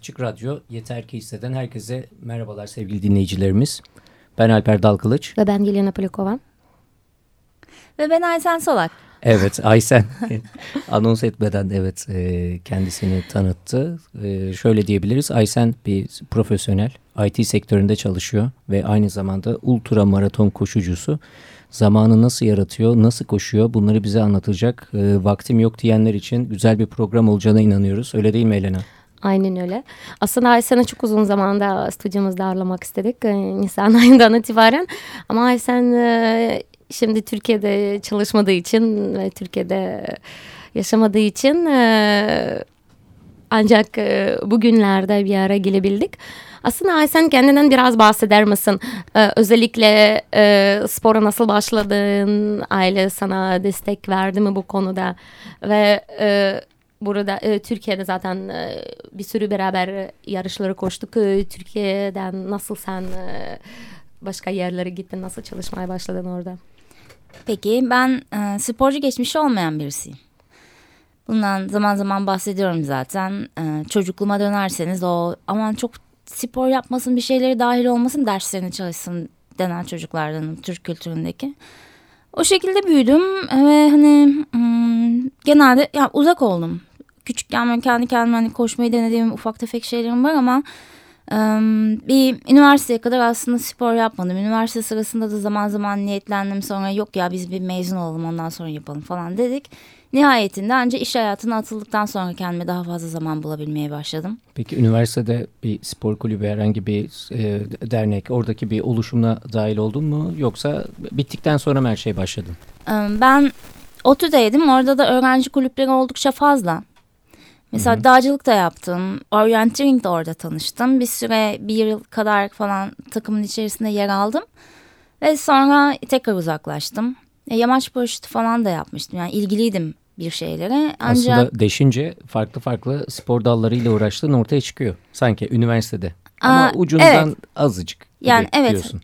Açık Radyo, Yeter Ki Hisseden herkese merhabalar sevgili dinleyicilerimiz. Ben Alper Dalkılıç. Ve ben Elena Polikova. Ve ben Ayşen Solak. Evet, Aysen anons etmeden evet kendisini tanıttı. Şöyle diyebiliriz, Aysen bir profesyonel, IT sektöründe çalışıyor ve aynı zamanda ultra maraton koşucusu. Zamanı nasıl yaratıyor, nasıl koşuyor, bunları bize anlatacak. Vaktim yok diyenler için güzel bir program olacağına inanıyoruz. Öyle değil mi Elena? Aynen öyle. Aslında Aysen'i çok uzun zamanda stüdyomuzda ağırlamak istedik. Nisan ayından itibaren. Ama Aysen şimdi Türkiye'de çalışmadığı için ve Türkiye'de yaşamadığı için ancak bugünlerde bir ara gelebildik. Aslında Aysen kendinden biraz bahseder misin? Özellikle spora nasıl başladın? Aile sana destek verdi mi bu konuda? Ve burada Türkiye'de zaten bir sürü beraber yarışları koştuk. Türkiye'den nasıl sen başka yerlere gittin? Nasıl çalışmaya başladın orada? Peki, ben sporcu geçmişi olmayan birisiyim. Bundan zaman zaman bahsediyorum zaten. Çocukluğuma dönerseniz o aman çok spor yapmasın, bir şeylere dahil olmasın, derslerine çalışsın denen çocuklardanım Türk kültüründeki. O şekilde büyüdüm ve hani genelde ya uzak oldum. Küçükken ben kendi kendime hani koşmayı denediğim ufak tefek şeylerim var ama bir üniversiteye kadar aslında spor yapmadım. Üniversite sırasında da zaman zaman niyetlendim, sonra yok ya biz bir mezun olalım ondan sonra yapalım falan dedik. Nihayetinde ancak iş hayatına atıldıktan sonra kendime daha fazla zaman bulabilmeye başladım. Peki üniversitede bir spor kulübü, herhangi bir dernek, oradaki bir oluşumla dahil oldun mu? Yoksa bittikten sonra mı her şey başladın? Ben ODTÜ'deydim. Orada da öğrenci kulüpleri oldukça fazla. Mesela Hı-hı. dağcılık da yaptım. Orienteering de orada tanıştım. Bir süre, bir yıl kadar falan takımın içerisinde yer aldım. Ve sonra tekrar uzaklaştım. Yamaç paraşütü falan da yapmıştım. Yani ilgiliydim bir şeylere. Ancak aslında deşince farklı farklı spor dallarıyla uğraştığın ortaya çıkıyor. Sanki üniversitede. Ama ucundan evet. azıcık yani evet. diyorsun.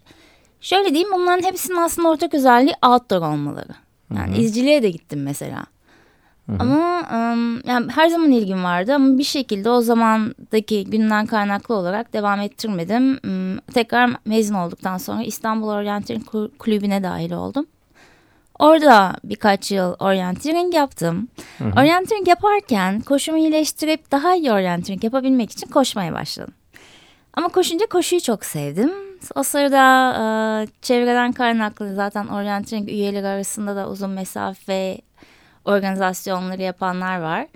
Şöyle diyeyim, bunların hepsinin aslında ortak özelliği outdoor olmaları. Yani Hı-hı. izciliğe de gittim mesela. Hı-hı. Ama yani her zaman ilgim vardı ama bir şekilde o zamandaki günden kaynaklı olarak devam ettirmedim. Tekrar mezun olduktan sonra İstanbul Orienteering Kulübü'ne dahil oldum. Orada birkaç yıl orienteering yaptım. Hı-hı. Orienteering yaparken koşumu iyileştirip daha iyi orienteering yapabilmek için koşmaya başladım. Ama koşunca koşuyu çok sevdim. O sırada çevreden kaynaklı zaten orienteering üyeleri arasında da uzun mesafe organizasyonları yapanlar var.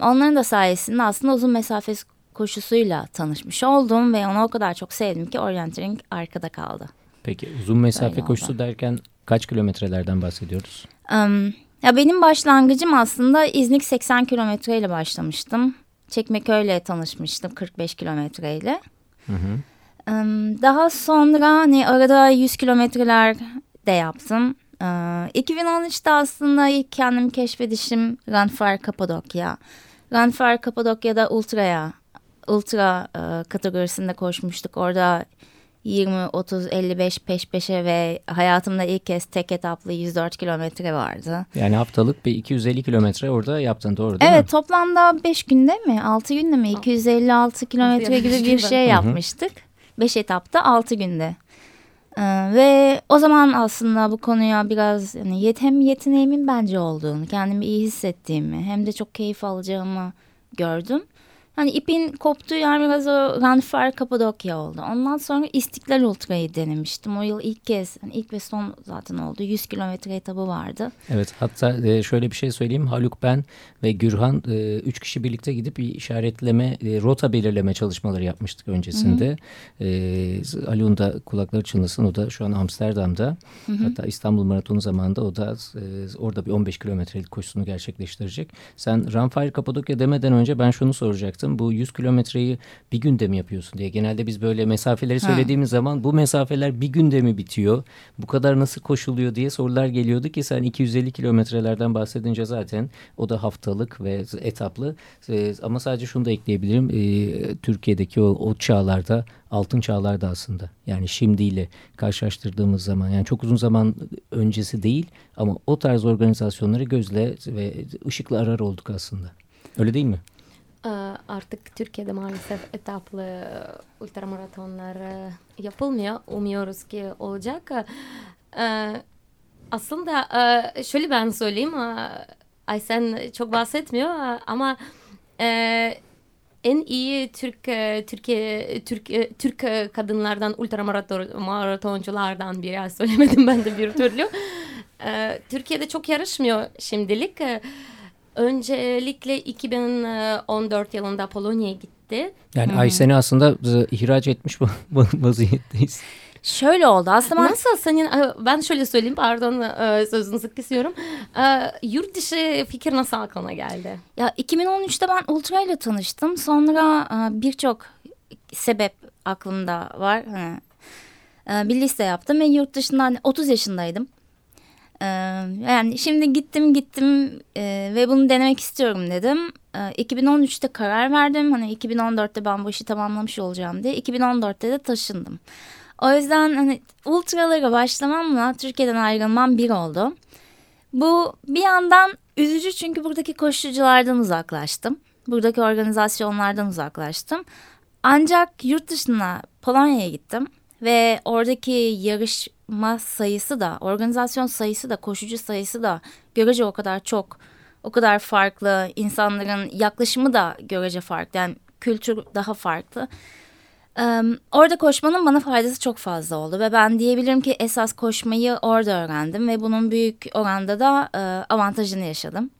Onların da sayesinde aslında uzun mesafe koşusuyla tanışmış oldum ve onu o kadar çok sevdim ki orienteering arkada kaldı. Peki uzun mesafe Öyle koşusu oldu. Derken kaç kilometrelerden bahsediyoruz? Ya benim başlangıcım aslında İznik 80 kilometreyle başlamıştım. Çekmeköy'le tanışmıştım 45 kilometreyle. Daha sonra hani arada 100 kilometreler de yaptım. 2013'te aslında ilk kendimi keşfedişim Runfire Kapadokya. Runfire Kapadokya'da ultra kategorisinde koşmuştuk. Orada 20, 30, 55 peş peşe ve hayatımda ilk kez tek etaplı 104 kilometre vardı. Yani haftalık bir 250 kilometre orada yaptın, doğru değil mi? Evet, toplamda 5 günde mi 6 günde mi 256 kilometre gibi bir şey yapmıştık. 5 etapta 6 günde. Ve o zaman aslında bu konuya biraz yani hem yeteneğimin bence olduğunu, kendimi iyi hissettiğimi hem de çok keyif alacağımı gördüm. Hani ipin koptuğu yer biraz o Runfire Kapadokya oldu. Ondan sonra İstiklal Ultra'yı denemiştim. O yıl ilk kez, yani ilk ve son zaten oldu. 100 kilometre etabı vardı. Evet, hatta şöyle bir şey söyleyeyim. Haluk, ben ve Gürhan 3 kişi birlikte gidip bir işaretleme, rota belirleme çalışmaları yapmıştık öncesinde. Haluk'un da kulakları çınlasın. O da şu an Amsterdam'da. Hı-hı. Hatta İstanbul Maratonu zamanında o da orada bir 15 kilometrelik koşusunu gerçekleştirecek. Sen Runfire Kapadokya demeden önce ben şunu soracaktım. Bu 100 kilometreyi bir günde mi yapıyorsun diye. Genelde biz böyle mesafeleri söylediğimiz zaman bu mesafeler bir günde mi bitiyor? Bu kadar nasıl koşuluyor diye sorular geliyordu ki sen 250 kilometrelerden bahsedince zaten o da haftalık ve etaplı. Ama sadece şunu da ekleyebilirim. Türkiye'deki o çağlarda, altın çağlarda aslında. Yani şimdiyle karşılaştırdığımız zaman, yani çok uzun zaman öncesi değil ama o tarz organizasyonları gözle ve ışıkla arar olduk aslında. Öyle değil mi? Artık Türkiye'de maalesef etaplı ultramaratonlar yapılmıyor. Umuyoruz ki olacak. Aslında şöyle ben söyleyeyim. Aysen çok bahsetmiyor ama en iyi Türk kadınlardan, ultramaratonculardan biri. Söylemedim ben de bir türlü. Türkiye'de çok yarışmıyor şimdilik. Öncelikle 2014 yılında Polonya'ya gitti. Yani Aysen'i aslında ihraç etmiş vaziyetteyiz. Şöyle oldu aslında. Nasıl senin, ben şöyle söyleyeyim, pardon sözünüzü kesiyorum. Yurt dışı fikir nasıl aklına geldi? Ya 2013'te ben Ultra ile tanıştım. Sonra birçok sebep aklımda var. Bir liste yaptım ve yurt dışından 30 yaşındaydım. Yani şimdi gittim ve bunu denemek istiyorum dedim. 2013'te karar verdim. 2014'te ben bu işi tamamlamış olacağım diye. 2014'te de taşındım. O yüzden ultralara başlamamla Türkiye'den ayrılmam bir oldu. Bu bir yandan üzücü çünkü buradaki koşuculardan uzaklaştım. Buradaki organizasyonlardan uzaklaştım. Ancak yurt dışına, Polonya'ya gittim. Ve oradaki yarışma sayısı da, organizasyon sayısı da, koşucu sayısı da görece o kadar çok, o kadar farklı. İnsanların yaklaşımı da görece farklı. Yani kültür daha farklı. Orada koşmanın bana faydası çok fazla oldu. Ve ben diyebilirim ki esas koşmayı orada öğrendim. Ve bunun büyük oranda da avantajını yaşadım.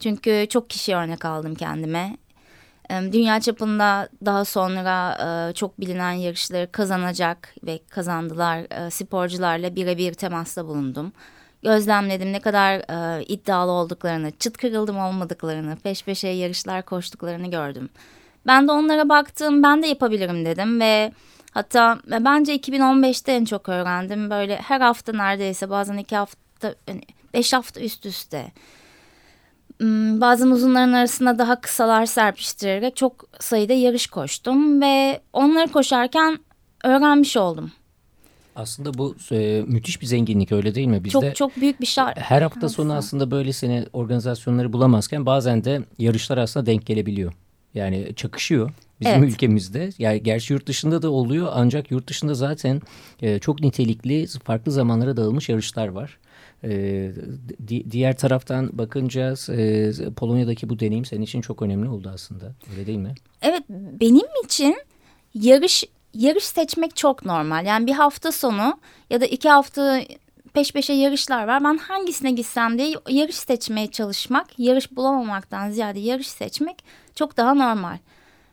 Çünkü çok kişiye örnek aldım kendime. Dünya çapında daha sonra çok bilinen yarışları kazanacak ve kazandılar sporcularla birebir temasla bulundum. Gözlemledim ne kadar iddialı olduklarını, çıt kırıldım olmadıklarını, peş peşe yarışlar koştuklarını gördüm. Ben de onlara baktım, ben de yapabilirim dedim ve hatta bence 2015'te en çok öğrendim. Böyle her hafta neredeyse, bazen 2 hafta, 5 hafta üst üste. Bazen uzunların arasında daha kısalar serpiştirerek çok sayıda yarış koştum ve onları koşarken öğrenmiş oldum. Aslında bu müthiş bir zenginlik, öyle değil mi? Bizde çok büyük bir şart. Her hafta sonu aslında böylesine organizasyonları bulamazken bazen de yarışlar aslında denk gelebiliyor. Yani çakışıyor bizim ülkemizde. Yani gerçi yurt dışında da oluyor ancak yurt dışında zaten çok nitelikli, farklı zamanlara dağılmış yarışlar var. Diğer taraftan bakınca Polonya'daki bu deneyim senin için çok önemli oldu aslında, öyle değil mi? Evet, benim için yarış seçmek çok normal. Yani bir hafta sonu ya da 2 hafta peş peşe yarışlar var. Ben hangisine gitsem diye yarış seçmeye çalışmak, yarış bulamamaktan ziyade yarış seçmek çok daha normal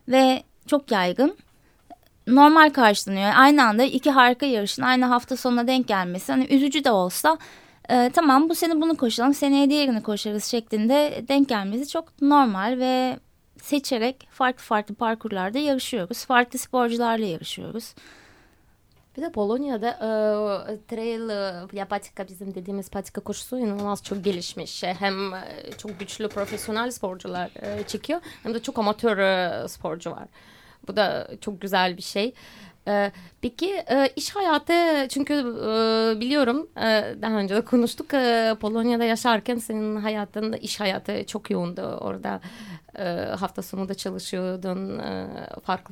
ve çok yaygın. Normal karşılanıyor. Aynı anda 2 harika yarışın aynı hafta sonuna denk gelmesi üzücü de olsa, tamam bu sene bunu koşalım, seneye diğerini koşarız şeklinde denk gelmesi çok normal ve seçerek farklı parkurlarda yarışıyoruz. Farklı sporcularla yarışıyoruz. Bir de Polonya'da trail ya patika, bizim dediğimiz patika koşusu inanılmaz çok gelişmiş. Hem çok güçlü profesyonel sporcular çıkıyor hem de çok amatör sporcu var. Bu da çok güzel bir şey. Peki iş hayatı, çünkü biliyorum daha önce de konuştuk, Polonya'da yaşarken senin hayatın, iş hayatı çok yoğundu. Orada hafta sonu da çalışıyordun,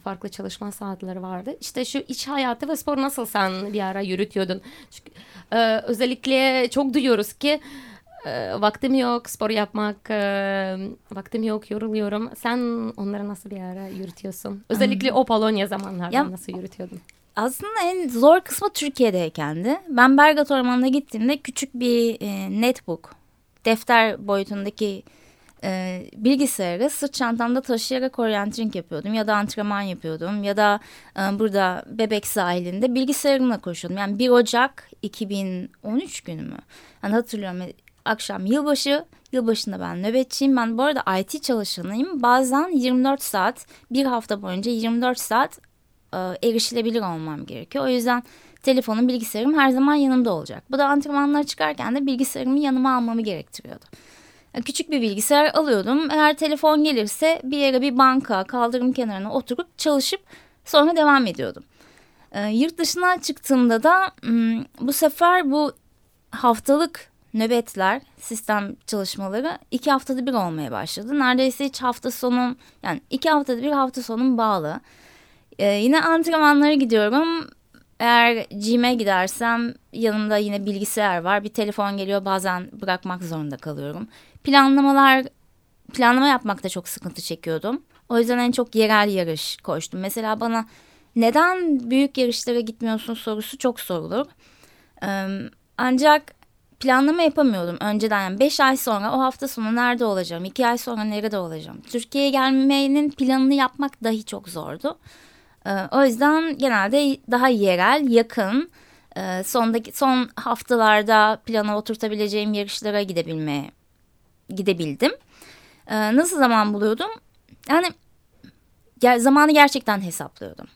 farklı çalışma saatleri vardı. İşte şu iş hayatı ve spor nasıl sen bir ara yürütüyordun? Çünkü özellikle çok duyuyoruz ki vaktim yok spor yapmak, vaktim yok, yoruluyorum. Sen onları nasıl bir ara yürütüyorsun? Özellikle o Polonya zamanlarında nasıl yürütüyordun? Aslında en zor kısmı Türkiye'deykendi. Ben Bergat Ormanı'na gittiğimde küçük bir netbook, defter boyutundaki bilgisayarı sırt çantamda taşıyarak orientering yapıyordum ya da antrenman yapıyordum ya da burada Bebek sahilinde bilgisayarımla koşuyordum. Yani 1 Ocak 2013 günü mü? Yani hatırlıyorum. Akşam yılbaşında ben nöbetçiyim. Ben bu arada IT çalışanıyım. Bazen 24 saat, bir hafta boyunca 24 saat erişilebilir olmam gerekiyor. O yüzden telefonum, bilgisayarım her zaman yanımda olacak. Bu da antrenmanlara çıkarken de bilgisayarımı yanıma almamı gerektiriyordu. Küçük bir bilgisayar alıyordum. Eğer telefon gelirse bir yere, bir banka, kaldırım kenarına oturup çalışıp sonra devam ediyordum. Yurt dışına çıktığımda da bu sefer bu haftalık nöbetler, sistem çalışmaları 2 haftada bir olmaya başladı. Neredeyse hiç hafta sonu, yani 2 haftada bir hafta sonum bağlı. Yine antrenmanlara gidiyorum. Eğer gym'e gidersem yanımda yine bilgisayar var. Bir telefon geliyor, bazen bırakmak zorunda kalıyorum. Planlama yapmakta çok sıkıntı çekiyordum. O yüzden en çok yerel yarış koştum. Mesela bana neden büyük yarışlara gitmiyorsun sorusu çok sorulur. Ancak planlama yapamıyordum önceden. Yani 5 ay sonra o hafta sonu nerede olacağım, 2 ay sonra nerede olacağım. Türkiye'ye gelmenin planını yapmak dahi çok zordu. O yüzden genelde daha yerel, yakın, son haftalarda plana oturtabileceğim yarışlara gidebildim. Nasıl zaman buluyordum? Yani zamanı gerçekten hesaplıyordum.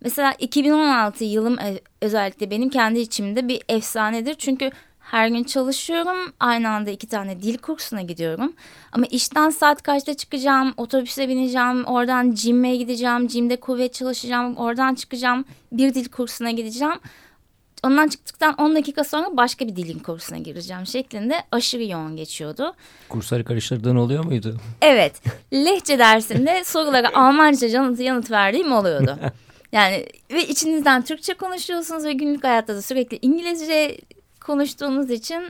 Mesela 2016 yılım özellikle benim kendi içimde bir efsanedir. Çünkü her gün çalışıyorum, aynı anda 2 tane dil kursuna gidiyorum. Ama işten saat kaçta çıkacağım, otobüse bineceğim, oradan gym'e gideceğim, gym'de kuvvet çalışacağım, oradan çıkacağım, bir dil kursuna gideceğim. Ondan çıktıktan 10 dakika sonra başka bir dilin kursuna gireceğim şeklinde aşırı yoğun geçiyordu. Kursları karıştırdığın oluyor muydu? Evet. Lehçe dersinde sorulara Almanca yanıt verdiğim oluyordu. Yani ve içinizden Türkçe konuşuyorsunuz ve günlük hayatta da sürekli İngilizce konuştuğunuz için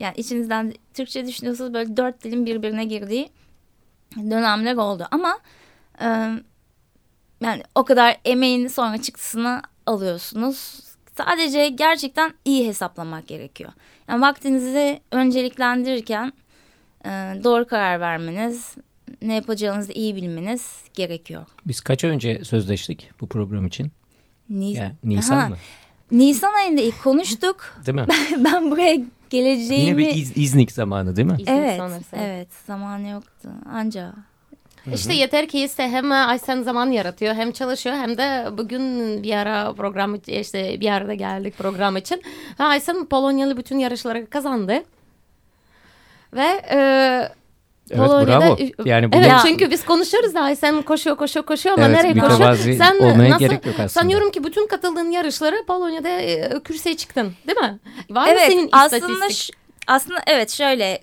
yani içinizden Türkçe düşünüyorsunuz, böyle 4 dilin birbirine girdiği dönemler oldu. Ama yani o kadar emeğin sonra çıktısını alıyorsunuz. Sadece gerçekten iyi hesaplamak gerekiyor. Yani vaktinizi önceliklendirirken doğru karar vermeniz, ne yapacağınızı iyi bilmeniz gerekiyor. Biz kaç ay önce sözleştik bu program için? Nisan mı? Nisan ayında ilk konuştuk. Değil mi? Ben buraya geleceğimi... Yine bir İznik zamanı değil mi? İznik evet, sonrası. Evet. Zamanı yoktu. Anca... Hı-hı. İşte yeter ki ise hem Ayşen zaman yaratıyor, hem çalışıyor, hem de bugün bir ara program, işte bir arada geldik program için. Ayşen Polonyalı bütün yarışları kazandı ve evet, bravo. Yani bunu... Evet, çünkü biz konuşuyoruz da Ayşen koşuyor ama evet, nereye koşuyor? Sen olmaya gerek yok aslında. Sanıyorum ki bütün katıldığın yarışları Polonya'da kürseye çıktın, değil mi? Var evet, mı senin istatistik? Aslında evet, şöyle.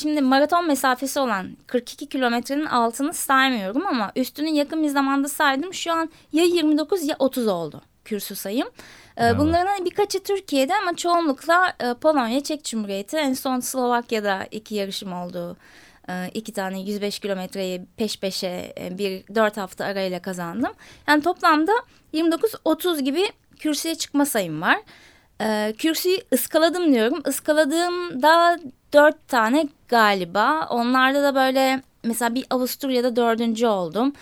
Şimdi maraton mesafesi olan 42 kilometrenin altını saymıyorum ama üstünü yakın bir zamanda saydım. Şu an ya 29 ya 30 oldu kürsü sayım. Bunların hani birkaçı Türkiye'de ama çoğunlukla Polonya, Çek Cumhuriyeti, en son Slovakya'da 2 yarışım oldu. 2 tane 105 kilometreyi peş peşe 4 hafta arayla kazandım. Yani toplamda 29-30 gibi kürsüye çıkma sayım var. Kürsüyü ıskaladım diyorum. Iskaladığımda 4 tane galiba. Onlarda da böyle mesela bir Avusturya'da 4. oldum.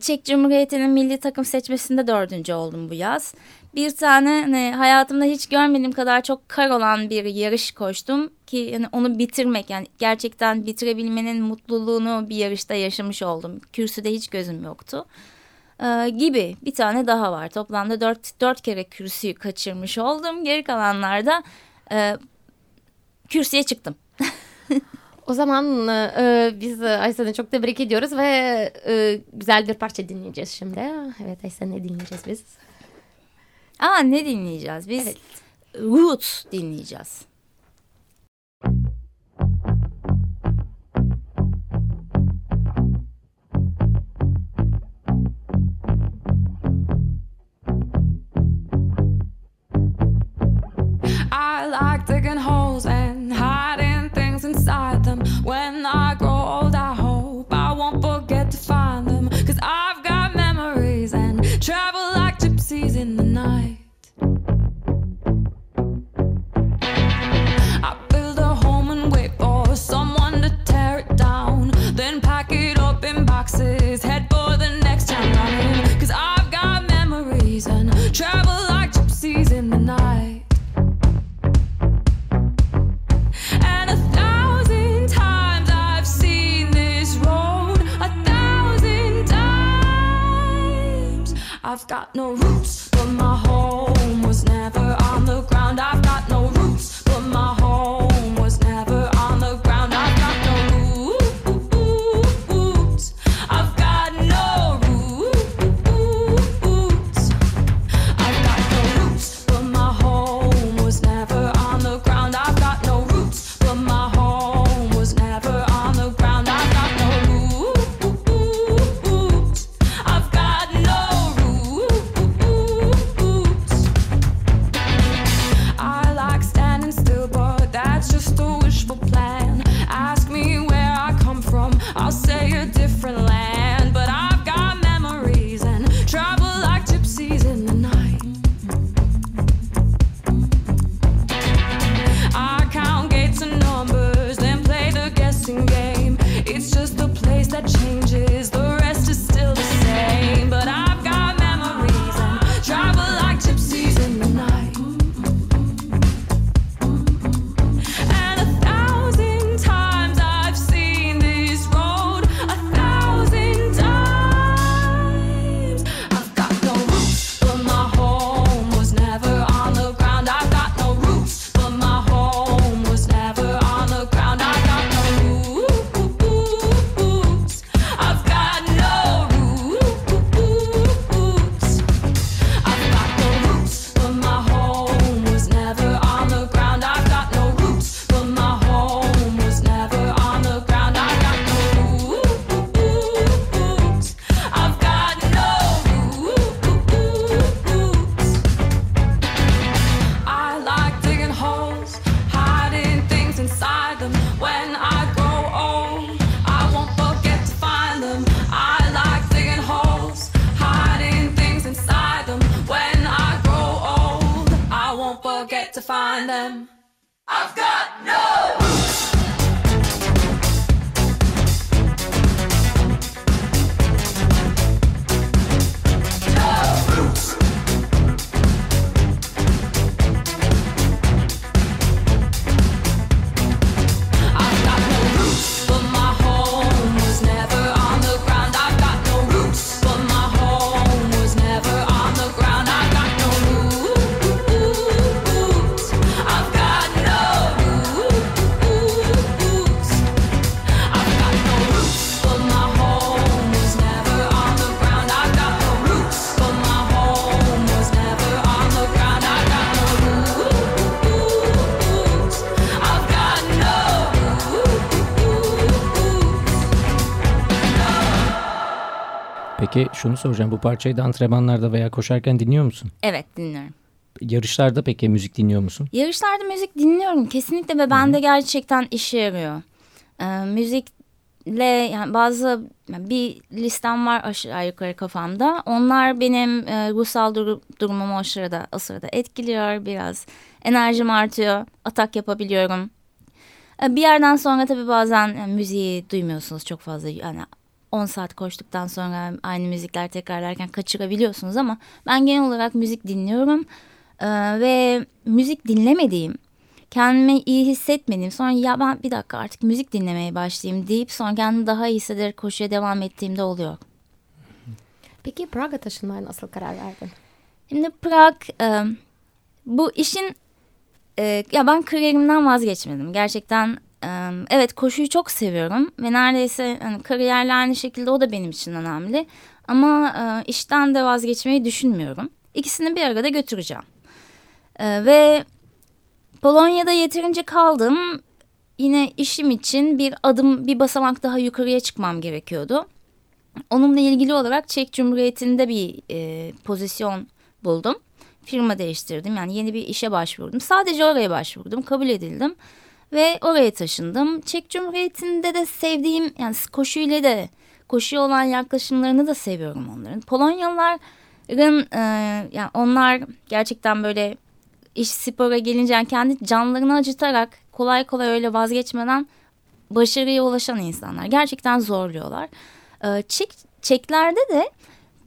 Çek Cumhuriyeti'nin milli takım seçmesinde 4. oldum bu yaz. Bir tane hani hayatımda hiç görmediğim kadar çok kar olan bir yarış koştum ki yani onu bitirmek, yani gerçekten bitirebilmenin mutluluğunu bir yarışta yaşamış oldum. Kürsüde hiç gözüm yoktu. Gibi bir tane daha var. Toplamda 4 kere kürsüyü kaçırmış oldum. Geri kalanlarda kürsüye çıktım. O zaman biz Aysen'i çok tebrik ediyoruz ve güzel bir parça dinleyeceğiz şimdi. Evet, Aysen, ne dinleyeceğiz biz? Ne dinleyeceğiz biz? Evet. Roots dinleyeceğiz. I like digging holes and hiding things inside them. When I grow old, I hope I won't forget to find them. 'Cause I've got memories and travel like gypsies in the night. I build a home and wait for someone to tear it down. Then pack it up in boxes, head for the next town round. 'Cause I've got memories and travel like gypsies in the night. I've got no roots, but my home was never on the ground. I've got no roots, but my home was never on the ground. I've got no roots. I've got no roots. I've got no roots, but my home was never on the ground. I've got no on them. I've got no boots. Peki şunu soracağım, bu parçayı da antrenmanlarda veya koşarken dinliyor musun? Evet, dinliyorum. Yarışlarda peki müzik dinliyor musun? Yarışlarda müzik dinliyorum kesinlikle ve bende gerçekten işe yarıyor. Müzikle yani bazı bir listem var aşağı yukarı kafamda. Onlar benim ruhsal durumumu o sırada etkiliyor biraz. Enerjim artıyor, atak yapabiliyorum. Bir yerden sonra tabii bazen müziği duymuyorsunuz çok fazla yani. 10 saat koştuktan sonra aynı müzikler tekrarlarken kaçırabiliyorsunuz ama ben genel olarak müzik dinliyorum ve müzik dinlemediğim, kendimi iyi hissetmediğim, sonra ya ben bir dakika artık müzik dinlemeye başlayayım deyip sonra kendimi daha iyi hissederek koşuya devam ettiğimde oluyor. Peki Prag'a taşınmaya nasıl karar verdin? Şimdi Prag bu işin ya ben kariyerimden vazgeçmedim gerçekten. Evet, koşuyu çok seviyorum ve neredeyse hani kariyerle aynı şekilde o da benim için önemli. Ama işten de vazgeçmeyi düşünmüyorum. İkisini bir arada götüreceğim. Ve Polonya'da yeterince kaldım. Yine işim için bir adım, bir basamak daha yukarıya çıkmam gerekiyordu. Onunla ilgili olarak Çek Cumhuriyeti'nde bir pozisyon buldum. Firma değiştirdim, yani yeni bir işe başvurdum. Sadece oraya başvurdum, kabul edildim. Ve oraya taşındım. Çek Cumhuriyeti'nde de sevdiğim, yani koşuyla da, koşuya olan yaklaşımlarını da seviyorum onların. Polonyalıların yani onlar gerçekten böyle iş spora gelince yani kendi canlarını acıtarak kolay kolay öyle vazgeçmeden başarıya ulaşan insanlar. Gerçekten zorluyorlar. Çeklerde de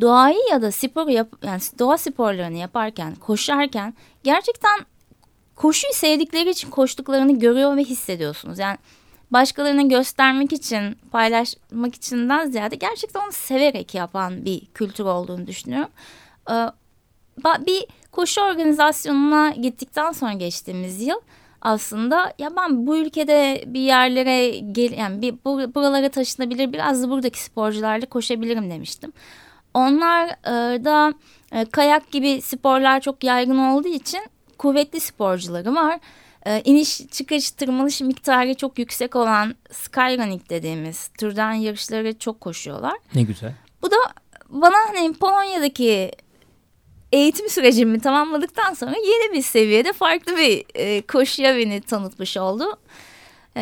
doğayı ya da sporu yani doğa sporlarını yaparken, koşarken gerçekten koşuyu sevdikleri için koştuklarını görüyor ve hissediyorsunuz. Yani başkalarına göstermek için, paylaşmak içinden ziyade gerçekten onu severek yapan bir kültür olduğunu düşünüyorum. Bir koşu organizasyonuna gittikten sonra geçtiğimiz yıl aslında ya ben bu ülkede bir yerlere yani buralara taşınabilir, biraz da buradaki sporcularla koşabilirim demiştim. Onlar da kayak gibi sporlar çok yaygın olduğu için kuvvetli sporcuları var. İniş, çıkış, tırmanış miktarı çok yüksek olan skyrunning dediğimiz türden yarışları çok koşuyorlar. Ne güzel. Bu da bana hani Polonya'daki eğitim sürecimi tamamladıktan sonra yeni bir seviyede farklı bir koşuya beni tanıtmış oldu.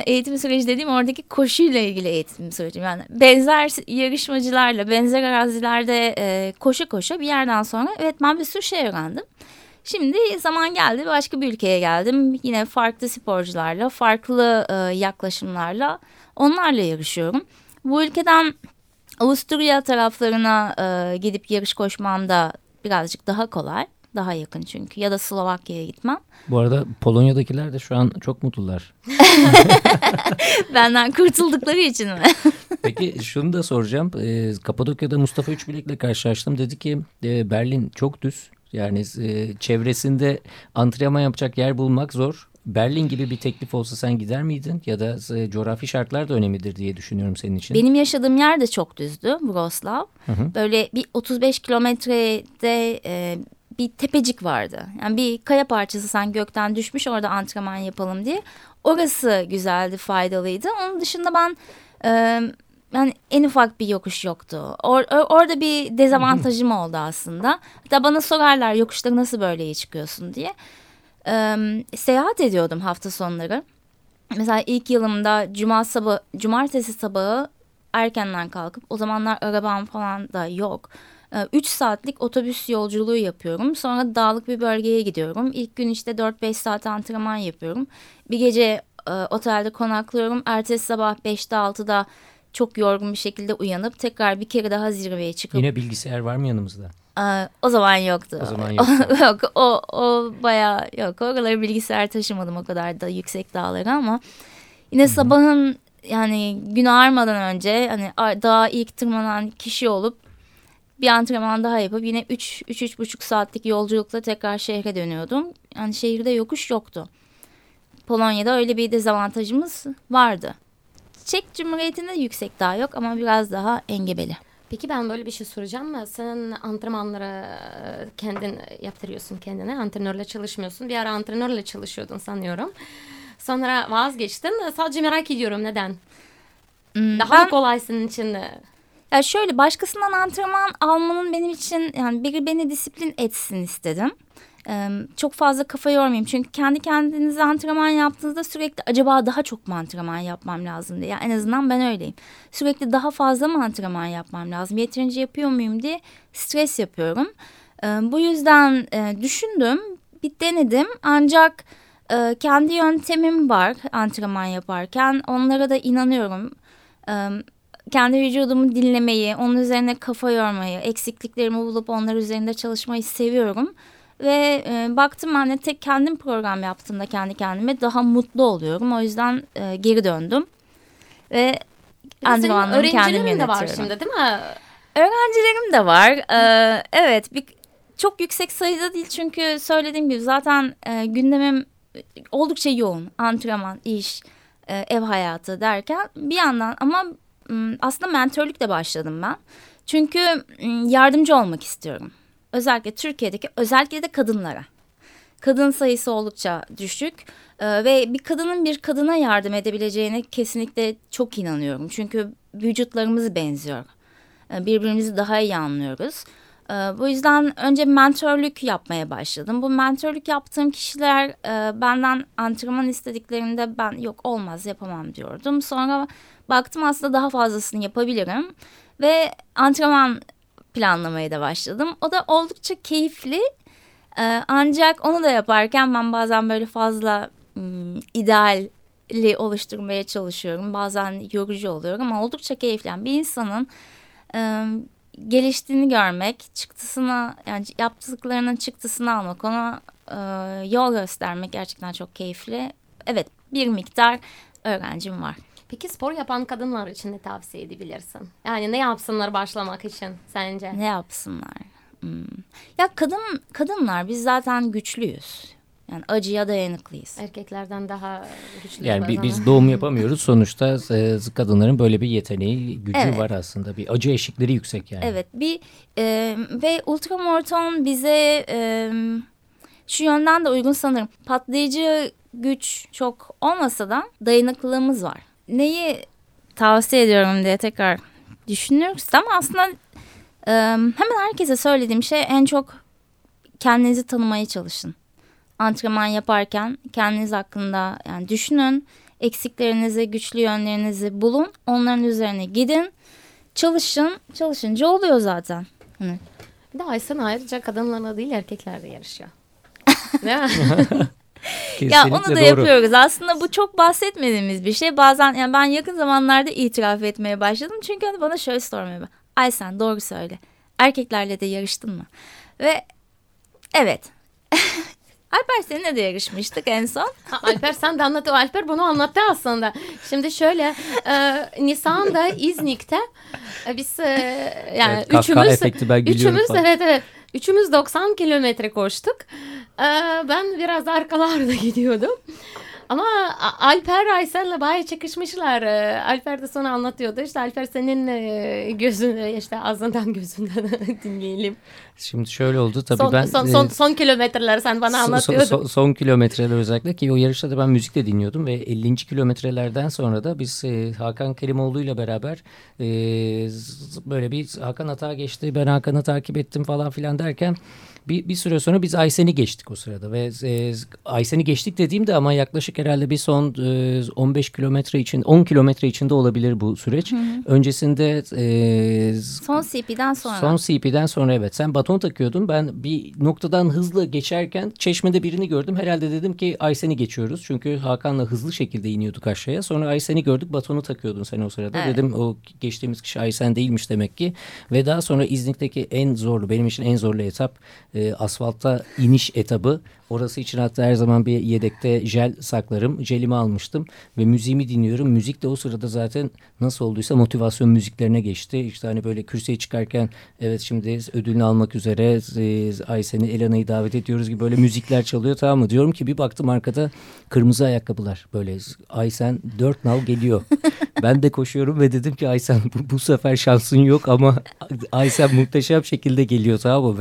Eğitim süreci dediğim oradaki koşuyla ilgili eğitim sürecim. Yani benzer yarışmacılarla, benzer arazilerde koşa bir yerden sonra evet ben bir sürü şey öğrendim. Şimdi zaman geldi, başka bir ülkeye geldim. Yine farklı sporcularla, farklı yaklaşımlarla onlarla yarışıyorum. Bu ülkeden Avusturya taraflarına gidip yarış koşmam da birazcık daha kolay. Daha yakın çünkü, ya da Slovakya'ya gitmem. Bu arada Polonya'dakiler de şu an çok mutlular. Benden kurtuldukları için mi? Peki şunu da soracağım. Kapadokya'da Mustafa Üçbilek'le karşılaştım. Dedi ki Berlin çok düz. Yani çevresinde antrenman yapacak yer bulmak zor. Berlin gibi bir teklif olsa sen gider miydin? Ya da coğrafi şartlar da önemlidir diye düşünüyorum senin için. Benim yaşadığım yer de çok düzdü, Wrocław. Böyle bir 35 kilometrede bir tepecik vardı. Yani bir kaya parçası sanki gökten düşmüş, orada antrenman yapalım diye. Orası güzeldi, faydalıydı. Onun dışında ben... Yani en ufak bir yokuş yoktu. Orada bir dezavantajım oldu aslında. Hatta bana sorarlar yokuşları nasıl böyle iyi çıkıyorsun diye. Seyahat ediyordum hafta sonları. Mesela ilk yılımda cumartesi sabahı erkenden kalkıp, o zamanlar arabam falan da yok. 3 saatlik otobüs yolculuğu yapıyorum. Sonra dağlık bir bölgeye gidiyorum. İlk gün işte 4-5 saat antrenman yapıyorum. Bir gece otelde konaklıyorum. Ertesi sabah 5'te 6'da çok yorgun bir şekilde uyanıp tekrar bir kere daha zirveye çıkıp... Yine bilgisayar var mı yanımızda? O zaman yoktu. O zaman yoktu. Yok, o bayağı yok. Oraları bilgisayar taşımadım o kadar da yüksek dağlara ama... Yine Hı-hı. sabahın yani gün ağarmadan önce hani dağa ilk tırmanan kişi olup bir antrenman daha yapıp yine 3-3,5 saatlik yolculukla tekrar şehre dönüyordum. Yani şehirde yokuş yoktu. Polonya'da öyle bir dezavantajımız vardı. Çek Cumhuriyeti'nde yüksek dağ yok ama biraz daha engebeli. Peki ben böyle bir şey soracağım mı? Sen antrenmanlara kendin yaptırıyorsun kendine. Antrenörle çalışmıyorsun. Bir ara antrenörle çalışıyordun sanıyorum. Sonra vazgeçtin. Sadece merak ediyorum neden? Daha mı kolay senin için? Ya şöyle, başkasından antrenman almanın benim için yani biri beni disiplin etsin istedim. Çok fazla kafa yormayayım. Çünkü kendi kendinize antrenman yaptığınızda sürekli acaba daha çok mu antrenman yapmam lazım diye. Yani en azından ben öyleyim. Sürekli daha fazla mı antrenman yapmam lazım? Yeterince yapıyor muyum diye stres yapıyorum. Bu yüzden düşündüm, bir denedim ancak... Kendi yöntemim var antrenman yaparken. Onlara da inanıyorum. Kendi vücudumu dinlemeyi, onun üzerine kafa yormayı, eksikliklerimi bulup onlar üzerinde çalışmayı seviyorum. Ve baktım ben de tek kendim program yaptığımda kendi kendime daha mutlu oluyorum. O yüzden geri döndüm. Ve antrenmanlarımı kendim yönetiyorum. Öğrencilerim de var şimdi değil mi? Öğrencilerim de var. Evet, çok yüksek sayıda değil çünkü söylediğim gibi zaten gündemim oldukça yoğun. Antrenman, iş, ev hayatı derken bir yandan ama aslında mentörlükle başladım ben. Çünkü yardımcı olmak istiyorum. Özellikle Türkiye'deki, özellikle de kadınlara. Kadın sayısı oldukça düşük ve bir kadının bir kadına yardım edebileceğine kesinlikle çok inanıyorum. Çünkü vücutlarımız benziyor. Birbirimizi daha iyi anlıyoruz. Bu yüzden önce mentörlük yapmaya başladım. Bu mentörlük yaptığım kişiler benden antrenman istediklerinde ben yok olmaz yapamam diyordum. Sonra baktım aslında daha fazlasını yapabilirim ve antrenman planlamaya da başladım. O da oldukça keyifli ancak onu da yaparken ben bazen böyle fazla ideali oluşturmaya çalışıyorum. Bazen yorucu oluyor ama oldukça keyifli. Yani bir insanın... geliştiğini görmek, çıktısına yani yaptıklarının çıktısını almak, ona yol göstermek gerçekten çok keyifli. Evet, bir miktar öğrencim var. Peki spor yapan kadınlar için ne tavsiye edebilirsin? Yani ne yapsınlar başlamak için sence? Ne yapsınlar? Ya kadınlar biz zaten güçlüyüz. Yani acıya dayanıklıyız. Erkeklerden daha güçlü. Yani biz doğum yapamıyoruz. Sonuçta kadınların böyle bir yeteneği, gücü evet. var aslında. Bir acı eşikleri yüksek yani. Evet. Ve ultramaraton bize şu yönden de uygun sanırım. Patlayıcı güç çok olmasa da dayanıklılığımız var. Neyi tavsiye ediyorum diye tekrar düşünüyoruz. Ama aslında hemen herkese söylediğim şey en çok kendinizi tanımaya çalışın. Antrenman yaparken kendiniz hakkında yani düşünün, eksiklerinizi, güçlü yönlerinizi bulun, onların üzerine gidin, çalışınca oluyor zaten. Bir de Ayşen ayrıca kadınlarla değil erkeklerle yarışıyor. Değil mi? Ya onu da doğru. yapıyoruz. Aslında bu çok bahsetmediğimiz bir şey. Bazen yani ben yakın zamanlarda itiraf etmeye başladım çünkü hani bana şöyle sormuyor. Ayşen doğru söyle. Erkeklerle de yarıştın mı? Ve evet. Alper seninle de yarışmıştık en son. Alper sen de anlattı. Alper bunu anlattı aslında. Şimdi şöyle Nisan'da İznik'te biz yani evet, üçümüz üçümüz 90 kilometre koştuk. Ben biraz arkalarda gidiyordum. Ama Alper Aysel'le bayağı çekişmişler. Alper de sonra anlatıyordu. İşte Alper senin gözünü işte ağzından gözünden dinleyelim. Şimdi şöyle oldu tabii son kilometreler sen bana anlatıyordun. Son kilometreler özellikle ki o yarışta da ben müzik de dinliyordum ve 50. kilometrelerden sonra da biz Hakan Kelimoğlu ile beraber böyle bir Hakan hata geçti, ben Hakan'ı takip ettim falan filan derken bir süre sonra biz Aysen'i geçtik o sırada ve Aysen'i geçtik dediğimde ama yaklaşık herhalde bir son 15 kilometre için 10 kilometre içinde olabilir bu süreç. Hı hı. Öncesinde son CP'den sonra evet, sen baton takıyordun. Ben bir noktadan hızlı geçerken çeşmede birini gördüm. Herhalde dedim ki Aysen'i geçiyoruz. Çünkü Hakan'la hızlı şekilde iniyorduk aşağıya. Sonra Aysen'i gördük, batonu takıyordun sen o sırada. Evet. Dedim o geçtiğimiz kişi Aysen değilmiş demek ki. Ve daha sonra İznik'teki en zorlu, benim için en zorlu etap asfaltta iniş etabı. Orası için hatta her zaman bir yedekte jel saklarım. Jelimi almıştım ve müziğimi dinliyorum. Müzik de o sırada zaten nasıl olduysa motivasyon müziklerine geçti. İşte hani böyle kürsüye çıkarken evet şimdi ödülünü almak üzere Aysen'i, Elena'yı davet ediyoruz gibi böyle müzikler çalıyor, tamam mı? Diyorum ki bir baktım arkada kırmızı ayakkabılar böyle Aysen 4 nal geliyor. Ben de koşuyorum ve dedim ki Aysen bu sefer şansın yok ama Aysen muhteşem şekilde geliyor, tamam mı?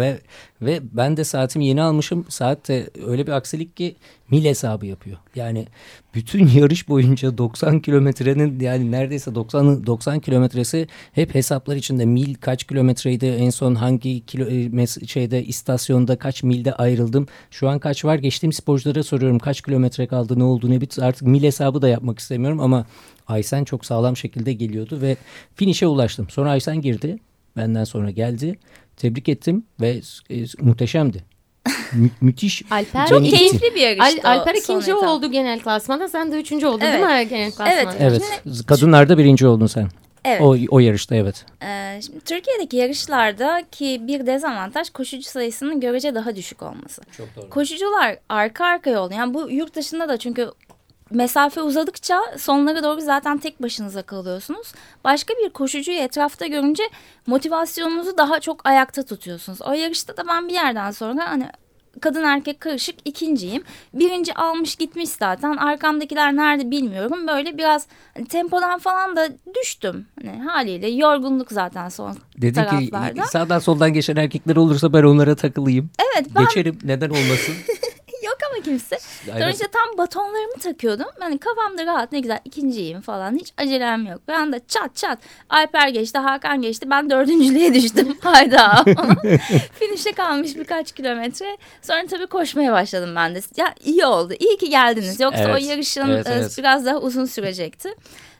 Ve ben de saatimi yeni almışım. Saat de öyle bir aksilik ki mil hesabı yapıyor. Yani bütün yarış boyunca 90 kilometrenin yani neredeyse 90 kilometresi hep hesaplar içinde. Mil kaç kilometreydi en son, hangi istasyonda kaç milde ayrıldım, şu an kaç var, geçtiğim sporculara soruyorum kaç kilometre kaldı, ne oldu ne bitti, artık mil hesabı da yapmak istemiyorum ama Aysen çok sağlam şekilde geliyordu ve finişe ulaştım. Sonra Aysen girdi, benden sonra geldi, tebrik ettim ve muhteşemdi. Müthiş. Alper çok keyifli bir yarıştı. Alper ikinci oldu genel klasmanda. Sen de üçüncü oldun, evet, değil mi genel klasmanda? Evet. Evet. Kadınlarda birinci oldun sen. Evet. O yarışta evet. Şimdi Türkiye'deki yarışlardaki bir dezavantaj koşucu sayısının görece daha düşük olması. Çok doğru. Koşucular arka arkaya oldu. Yani bu yurt dışında da çünkü mesafe uzadıkça sonlara doğru zaten tek başınıza kalıyorsunuz. Başka bir koşucuyu etrafta görünce motivasyonunuzu daha çok ayakta tutuyorsunuz. O yarışta da ben bir yerden sonra hani kadın erkek karışık ikinciyim. Birinci almış gitmiş zaten. Arkamdakiler nerede bilmiyorum. Böyle biraz hani tempodan falan da düştüm. Hani haliyle yorgunluk zaten son dedi taraflarda. Dedi ki sağdan soldan geçen erkekler olursa ben onlara takılayım. Evet ben... Geçerim, neden olmasın. Yok ama kimse. Sonra işte tam batonlarımı takıyordum. Yani kafamda rahat, ne güzel ikinciyim falan. Hiç acelem yok. Ben de çat çat. Alper geçti, Hakan geçti. Ben dördüncülüğe düştüm. Hayda. Finişte kalmış birkaç kilometre. Sonra tabii koşmaya başladım ben de. Ya iyi oldu. İyi ki geldiniz. Yoksa evet, o yarışın biraz daha uzun sürecekti.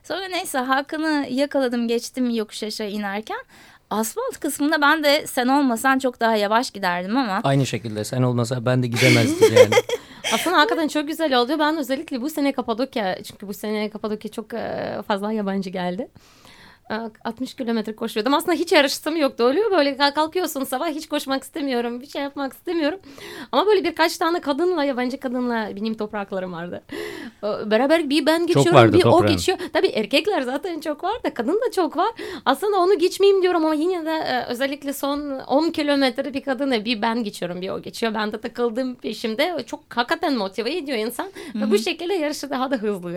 Sonra neyse Hakan'ı yakaladım, geçtim yokuş aşağı inerken. Asfalt kısmında ben de sen olmasan çok daha yavaş giderdim ama. Aynı şekilde sen olmasa ben de gidemezdim yani. Aslında hakikaten çok güzel oluyor. Ben özellikle bu sene Kapadokya, çünkü bu sene Kapadokya çok fazla yabancı geldi. 60 kilometre koşuyordum. Aslında hiç yarıştım yoktu. Oluyor böyle kalkıyorsun sabah, hiç koşmak istemiyorum. Bir şey yapmak istemiyorum. Ama böyle birkaç tane kadınla, yabancı kadınla benim topraklarım vardı. Beraber bir ben geçiyorum, vardı, bir toprağın. O geçiyor. Tabii erkekler zaten çok var da kadın da çok var. Aslında onu geçmeyeyim diyorum ama yine de özellikle son 10 kilometre bir kadına bir ben geçiyorum, bir o geçiyor. Ben de takıldım peşimde. Çok hakikaten motive ediyor insan. Hı-hı. Ve bu şekilde yarışı daha da hızlı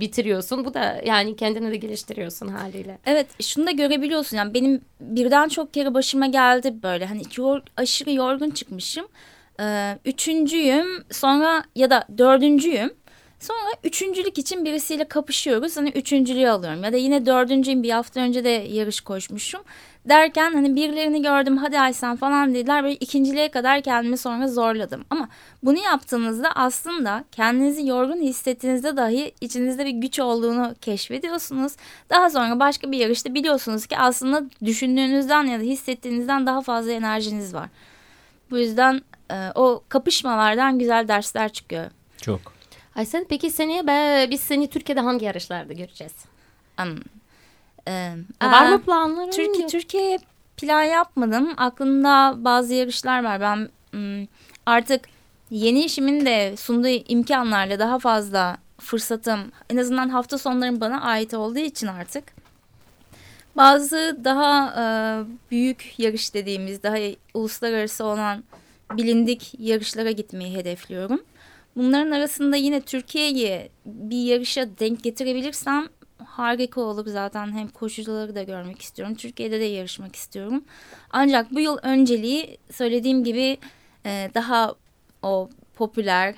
bitiriyorsun. Bu da yani kendini de geliştiriyorsun haliyle. Evet, şunu da görebiliyorsun yani benim birden çok kere başıma geldi böyle hani aşırı yorgun çıkmışım, üçüncüyüm sonra ya da dördüncüyüm, sonra üçüncülük için birisiyle kapışıyoruz, hani üçüncülüğü alıyorum ya da yine dördüncüyüm, bir hafta önce de yarış koşmuşum derken hani birilerini gördüm, hadi Aysen falan dediler, böyle ikinciliğe kadar kendimi sonra zorladım ama bunu yaptığınızda aslında kendinizi yorgun hissettiğinizde dahi içinizde bir güç olduğunu keşfediyorsunuz. Daha sonra başka bir yarışta biliyorsunuz ki aslında düşündüğünüzden ya da hissettiğinizden daha fazla enerjiniz var. Bu yüzden o kapışmalardan güzel dersler çıkıyor. Çok. Aysen peki seneye biz seni Türkiye'de hangi yarışlarda göreceğiz? Var mı planların? Türkiye'ye plan yapmadım. Aklımda bazı yarışlar var. Ben artık yeni işimin de sunduğu imkanlarla daha fazla fırsatım, en azından hafta sonlarım bana ait olduğu için artık bazı daha büyük yarış dediğimiz, daha uluslararası olan bilindik yarışlara gitmeyi hedefliyorum. Bunların arasında yine Türkiye'yi bir yarışa denk getirebilirsem harika olur zaten. Hem koşucuları da görmek istiyorum. Türkiye'de de yarışmak istiyorum. Ancak bu yıl önceliği söylediğim gibi daha o popüler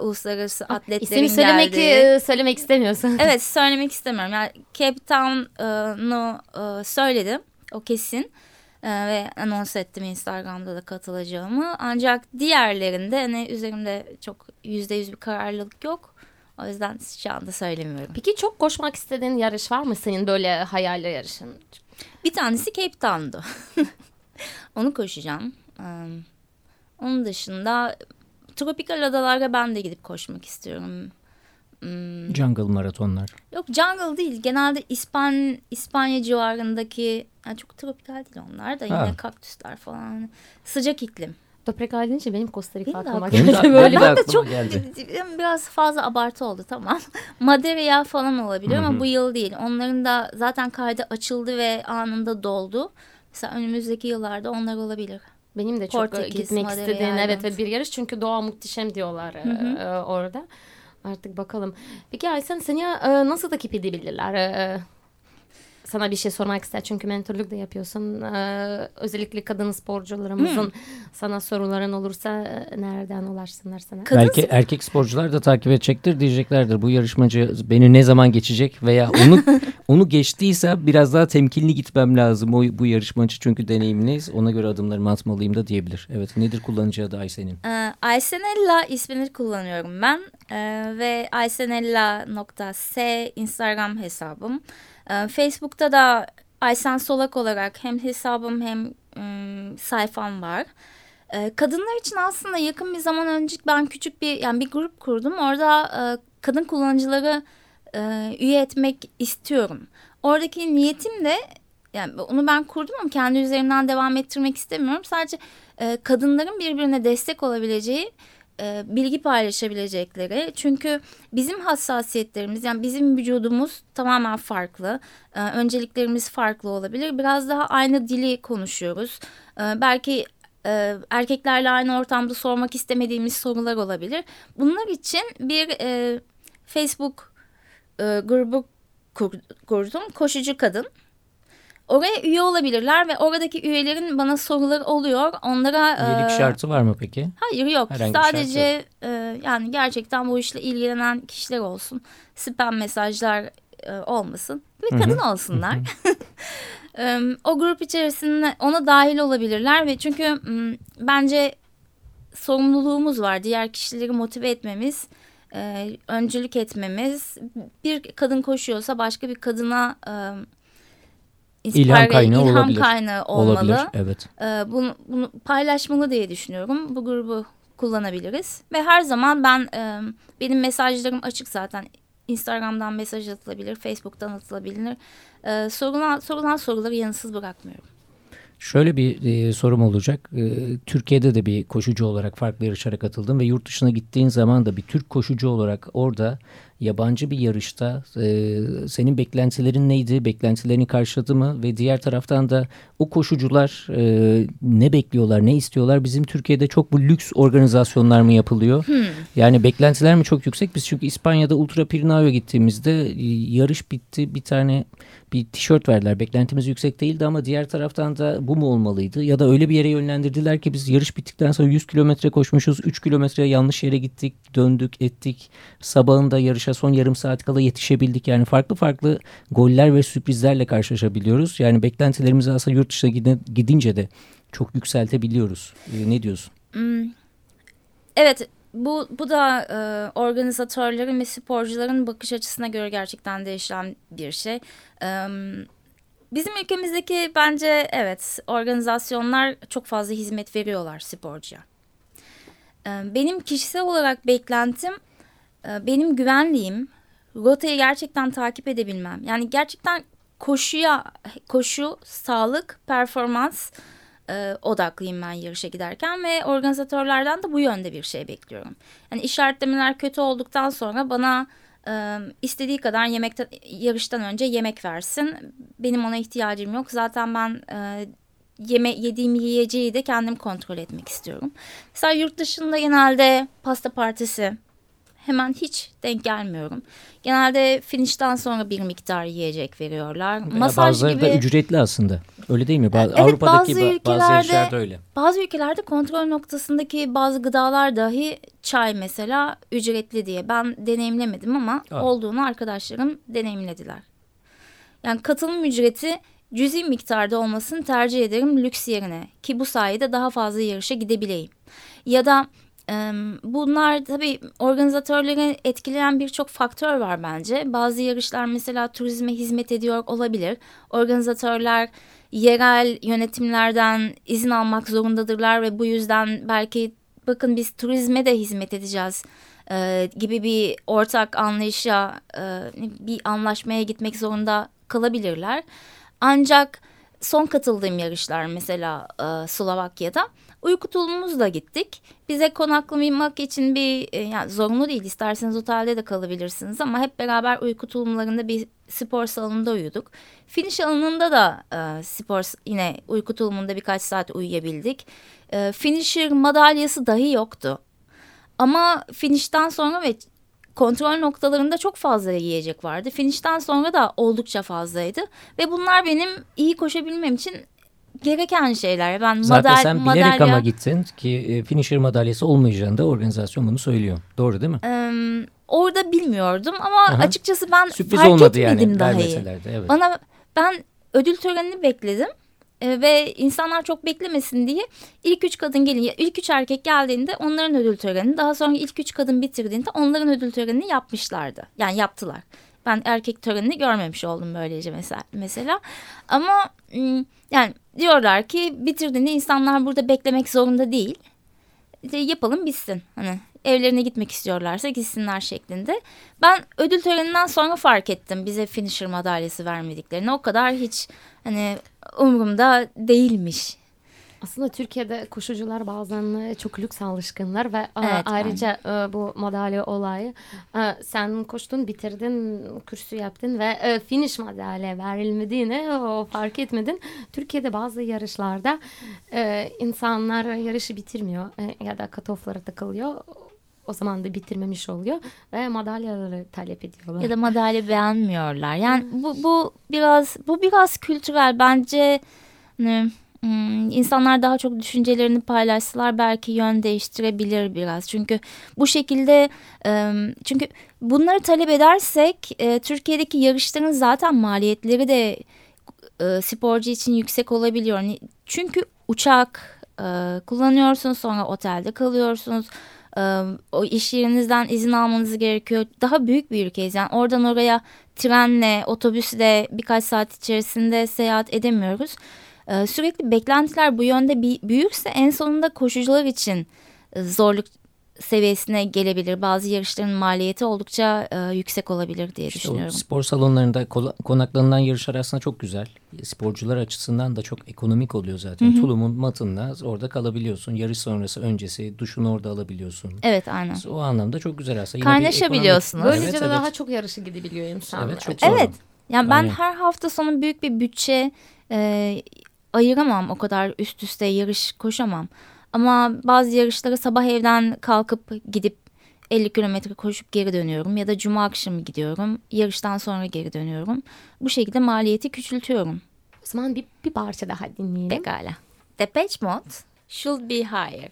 uluslararası atletlerin İsmini geldiği. söylemek istemiyorsun. Evet, söylemek istemiyorum. Yani Cape Town'u söyledim. O kesin. Ve anons ettim Instagram'da da katılacağımı. Ancak diğerlerinde hani üzerimde çok %100 bir kararlılık yok. O yüzden şu anda söylemiyorum. Peki çok koşmak istediğin yarış var mı senin böyle hayaller yarışın? Bir tanesi Cape Town'du. Onu koşacağım. Onun dışında tropikal adalarda ben de gidip koşmak istiyorum. Jungle maratonlar. Yok, jungle değil. Genelde İspanya civarındaki, yani çok tropikal değil onlar da, yine kaktüsler falan. Sıcak iklim. Tropikal deyince benim Costa Rica aklıma geldi. Böyle ben de çok geldi. Biraz fazla abartı oldu, tamam. Madeira falan olabiliyor ama bu yıl değil. Onların da zaten kaydı açıldı ve anında doldu. Mesela önümüzdeki yıllarda onlar olabilir. Benim de çok Portekiz, gitmek istediğim evet ve bir yarış, çünkü doğa muhteşem diyorlar orada. Artık bakalım. Peki Aysen, seni nasıl takip edebilirler? Sana bir şey sormak ister. Çünkü mentorluk da yapıyorsun. Özellikle kadın sporcularımızın sana soruların olursa nereden ulaşsınlar sana? Belki erkek sporcular da takip edecektir. Diyeceklerdir, bu yarışmacı beni ne zaman geçecek veya onu geçtiyse biraz daha temkinli gitmem lazım. Bu yarışmacı çünkü deneyimliyiz. Ona göre adımlarımı atmalıyım da diyebilir. Evet, nedir kullanıcı adı Aysen'in? Aysenella ismini kullanıyorum ben. Ve aysenella.s Instagram hesabım. Facebook'ta da Ayşen Solak olarak hem hesabım hem sayfam var. Kadınlar için aslında yakın bir zaman önce ben küçük bir grup kurdum. Orada kadın kullanıcıları üye etmek istiyorum. Oradaki niyetim de, yani onu ben kurdum ama kendi üzerimden devam ettirmek istemiyorum. Sadece kadınların birbirine destek olabileceği, bilgi paylaşabilecekleri, çünkü bizim hassasiyetlerimiz, yani bizim vücudumuz tamamen farklı, önceliklerimiz farklı olabilir, biraz daha aynı dili konuşuyoruz, belki erkeklerle aynı ortamda sormak istemediğimiz sorular olabilir. Bunlar için bir Facebook grubu kurdum, Koşucu Kadın. Oraya üye olabilirler ve oradaki üyelerin bana soruları oluyor. Onlara üyelik şartı var mı peki? Hayır, yok. Herhangi sadece yani gerçekten bu işle ilgilenen kişiler olsun. Spam mesajlar olmasın. Bir kadın olsunlar. O grup içerisinde ona dahil olabilirler ve çünkü bence sorumluluğumuz var. Diğer kişileri motive etmemiz, öncülük etmemiz. Bir kadın koşuyorsa başka bir kadına İlham kaynağı olmalı. Evet. Bunu paylaşmalı diye düşünüyorum. Bu grubu kullanabiliriz. Ve her zaman benim mesajlarım açık zaten. Instagram'dan mesaj atılabilir, Facebook'tan atılabilir. Sorulan soruları yanıtsız bırakmıyorum. Şöyle bir sorum olacak. Türkiye'de de bir koşucu olarak farklı yarışlara katıldın ve yurt dışına gittiğin zaman da bir Türk koşucu olarak orada yabancı bir yarışta senin beklentilerin neydi? Beklentilerini karşıladı mı? Ve diğer taraftan da o koşucular ne bekliyorlar, ne istiyorlar? Bizim Türkiye'de çok bu lüks organizasyonlar mı yapılıyor? Yani beklentiler mi çok yüksek? Biz çünkü İspanya'da Ultra Pirinao'ya gittiğimizde yarış bitti. Bir tişört verdiler. Beklentimiz yüksek değildi ama diğer taraftan da bu mu olmalıydı? Ya da öyle bir yere yönlendirdiler ki biz yarış bittikten sonra 100 kilometre koşmuşuz. 3 kilometre yanlış yere gittik. Döndük, ettik. Sabahında yarışa son yarım saat kala yetişebildik. Yani farklı farklı goller ve sürprizlerle karşılaşabiliyoruz. Yani beklentilerimizi aslında yurt dışına gidince de çok yükseltebiliyoruz. Ne diyorsun? Evet. Bu da organizatörlerin ve sporcuların bakış açısına göre gerçekten değişen bir şey. Bizim ülkemizdeki bence evet organizasyonlar çok fazla hizmet veriyorlar sporcuya. Benim kişisel olarak beklentim benim güvenliğim, rotayı gerçekten takip edebilmem. Yani gerçekten koşu, sağlık, performans odaklıyım ben yarışa giderken ve organizatörlerden de bu yönde bir şey bekliyorum. Yani işaretlemeler kötü olduktan sonra bana istediği kadar yarıştan önce yemek versin. Benim ona ihtiyacım yok. Zaten ben yediğim yiyeceği de kendim kontrol etmek istiyorum. Mesela yurt dışında genelde pasta partisi hemen hiç denk gelmiyorum. Genelde finişten sonra bir miktar yiyecek veriyorlar. Bazıları da ücretli aslında. Öyle değil mi? Evet, Avrupa'daki bazı ülkelerde öyle. Bazı ülkelerde kontrol noktasındaki bazı gıdalar dahi, çay mesela, ücretli diye. Ben deneyimlemedim ama olduğunu arkadaşlarım deneyimlediler. Yani katılım ücreti cüzi miktarda olmasını tercih ederim lüks yerine. Ki bu sayede daha fazla yarışa gidebileyim. Ya da Bunlar tabii organizatörleri etkileyen birçok faktör var bence. Bazı yarışlar mesela turizme hizmet ediyor olabilir. Organizatörler yerel yönetimlerden izin almak zorundadırlar ve bu yüzden belki bakın biz turizme de hizmet edeceğiz gibi bir ortak anlayışa, bir anlaşmaya gitmek zorunda kalabilirler. Ancak son katıldığım yarışlar mesela Slovakya'da uyku tulumumuzla gittik. Bize konaklamak için yani zorunlu değil, isterseniz otelde de kalabilirsiniz ama hep beraber uyku tulumlarında bir spor salonunda uyuduk. Finish alanında da yine uyku tulumunda birkaç saat uyuyabildik. Finisher madalyası dahi yoktu. Ama finishten sonra ve kontrol noktalarında çok fazla yiyecek vardı. Finishten sonra da oldukça fazlaydı. Ve bunlar benim iyi koşabilmem için gereken şeyler. Zaten sen bilerek ama gittin ki finisher madalyası olmayacağını da organizasyon bunu söylüyor. Doğru değil mi? Orada bilmiyordum ama açıkçası ben sürpriz fark olmadı etmedim yani, daha iyi. Evet. Ben ödül törenini bekledim. Ve insanlar çok beklemesin diye ilk üç erkek geldiğinde onların ödül törenini, daha sonra ilk üç kadın bitirdiğinde onların ödül törenini yapmışlardı. Yani yaptılar. Ben erkek törenini görmemiş oldum böylece mesela. Ama yani diyorlar ki bitirdiğinde insanlar burada beklemek zorunda değil. Yapalım bitsin. Hani evlerine gitmek istiyorlarsa gitsinler şeklinde. Ben ödül töreninden sonra fark ettim bize finisher madalyası vermediklerini. O kadar hiç hani umurumda değilmiş. Aslında Türkiye'de koşucular bazen çok lüks alışkınlar ve evet, ayrıca bu madalya olayı, sen koştun, bitirdin, kürsü yaptın ve finish madalya verilmediğini fark etmedin. Türkiye'de bazı yarışlarda insanlar yarışı bitirmiyor ya da cut-off'lara takılıyor. O zaman da bitirmemiş oluyor ve madalyaları talep ediyorlar. Ya da madalya beğenmiyorlar. Yani bu biraz kültürel bence. İnsanlar daha çok düşüncelerini paylaşsalar belki yön değiştirebilir biraz. Çünkü bu şekilde çünkü bunları talep edersek Türkiye'deki yarışların zaten maliyetleri de sporcu için yüksek olabiliyor. Çünkü uçak kullanıyorsunuz, sonra otelde kalıyorsunuz. O iş yerinizden izin almanız gerekiyor. Daha büyük bir ülkeyiz. Yani oradan oraya trenle, otobüsle birkaç saat içerisinde seyahat edemiyoruz. Sürekli beklentiler bu yönde büyükse en sonunda koşucular için zorluk seviyesine gelebilir. Bazı yarışların maliyeti oldukça yüksek olabilir diye düşünüyorum. Spor salonlarında konaklanılan yarışlar aslında çok güzel. Sporcular açısından da çok ekonomik oluyor zaten. Hı hı. Tulumun matınla orada kalabiliyorsun. Yarış sonrası, öncesi duşunu orada alabiliyorsun. Evet, aynen. O anlamda çok güzel aslında. Kaynaşabiliyorsunuz. Böylece de daha çok yarışı gidebiliyor insanlar. Evet, çok zorlu. Evet. Yani ben her hafta sonu büyük bir bütçe ayıramam, o kadar üst üste yarış koşamam. Ama bazı yarışlara sabah evden kalkıp gidip 50 kilometre koşup geri dönüyorum ya da cuma akşamı gidiyorum, yarıştan sonra geri dönüyorum. Bu şekilde maliyeti küçültüyorum. O zaman bir parça daha dinleyelim. Pekala. Depeche Mode, Should Be Higher.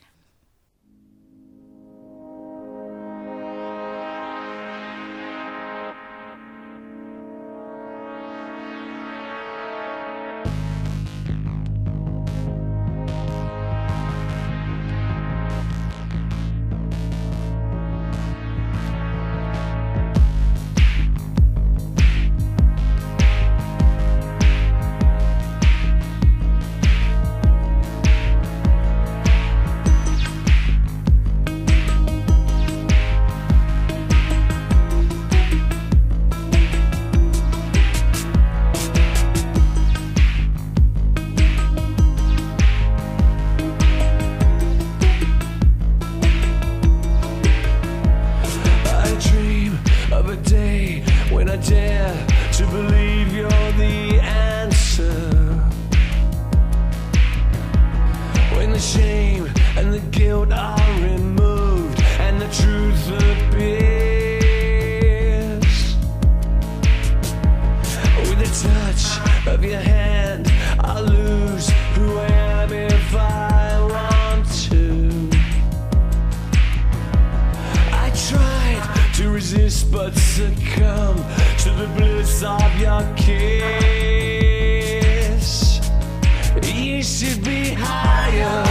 Should be higher.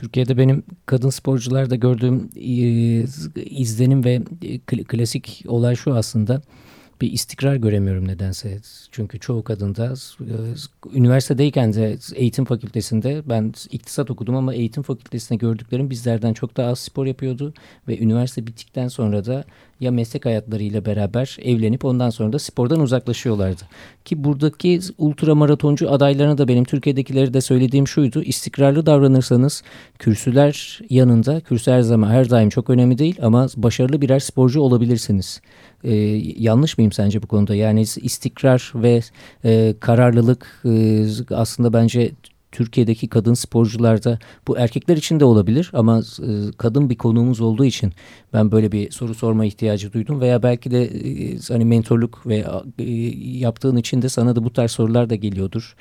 Türkiye'de benim kadın sporcularda gördüğüm izlenim ve klasik olay şu aslında. Bir istikrar göremiyorum nedense. Çünkü çoğu kadında üniversitedeyken de eğitim fakültesinde ben iktisat okudum ama eğitim fakültesinde gördüklerim bizlerden çok daha az spor yapıyordu ve üniversite bittikten sonra da ya meslek hayatlarıyla beraber evlenip ondan sonra da spordan uzaklaşıyorlardı. Ki buradaki ultramaratoncu adaylarına da benim Türkiye'dekileri de söylediğim şuydu. İstikrarlı davranırsanız kürsüler yanında, kürsü her zaman her daim çok önemli değil ama başarılı birer sporcu olabilirsiniz. Yanlış mıyım sence bu konuda? Yani istikrar ve kararlılık aslında bence Türkiye'deki kadın sporcularda, bu erkekler için de olabilir ama kadın bir konuğumuz olduğu için ben böyle bir soru sorma ihtiyacı duydum veya belki de hani mentorluk ve yaptığın için de sana da bu tarz sorular da geliyordur.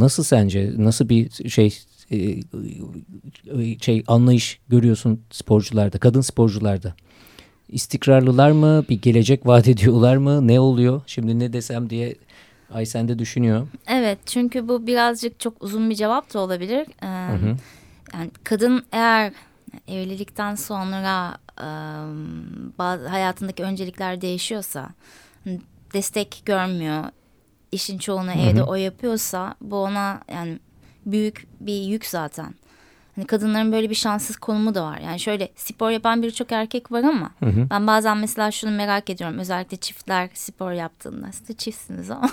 Nasıl sence, nasıl bir şey anlayış görüyorsun sporcularda, kadın sporcularda? İstikrarlılar mı? Bir gelecek vaat ediyorlar mı? Ne oluyor? Şimdi ne desem diye Aysen de düşünüyor. Evet, çünkü bu birazcık çok uzun bir cevap da olabilir. Yani kadın eğer evlilikten sonra bazı hayatındaki öncelikler değişiyorsa, destek görmüyor, işin çoğunu evde o yapıyorsa bu ona yani büyük bir yük zaten. Hani kadınların böyle bir şanssız konumu da var. Yani şöyle spor yapan birçok erkek var ama ben bazen mesela şunu merak ediyorum. Özellikle çiftler spor yaptığında, siz de çiftsiniz ama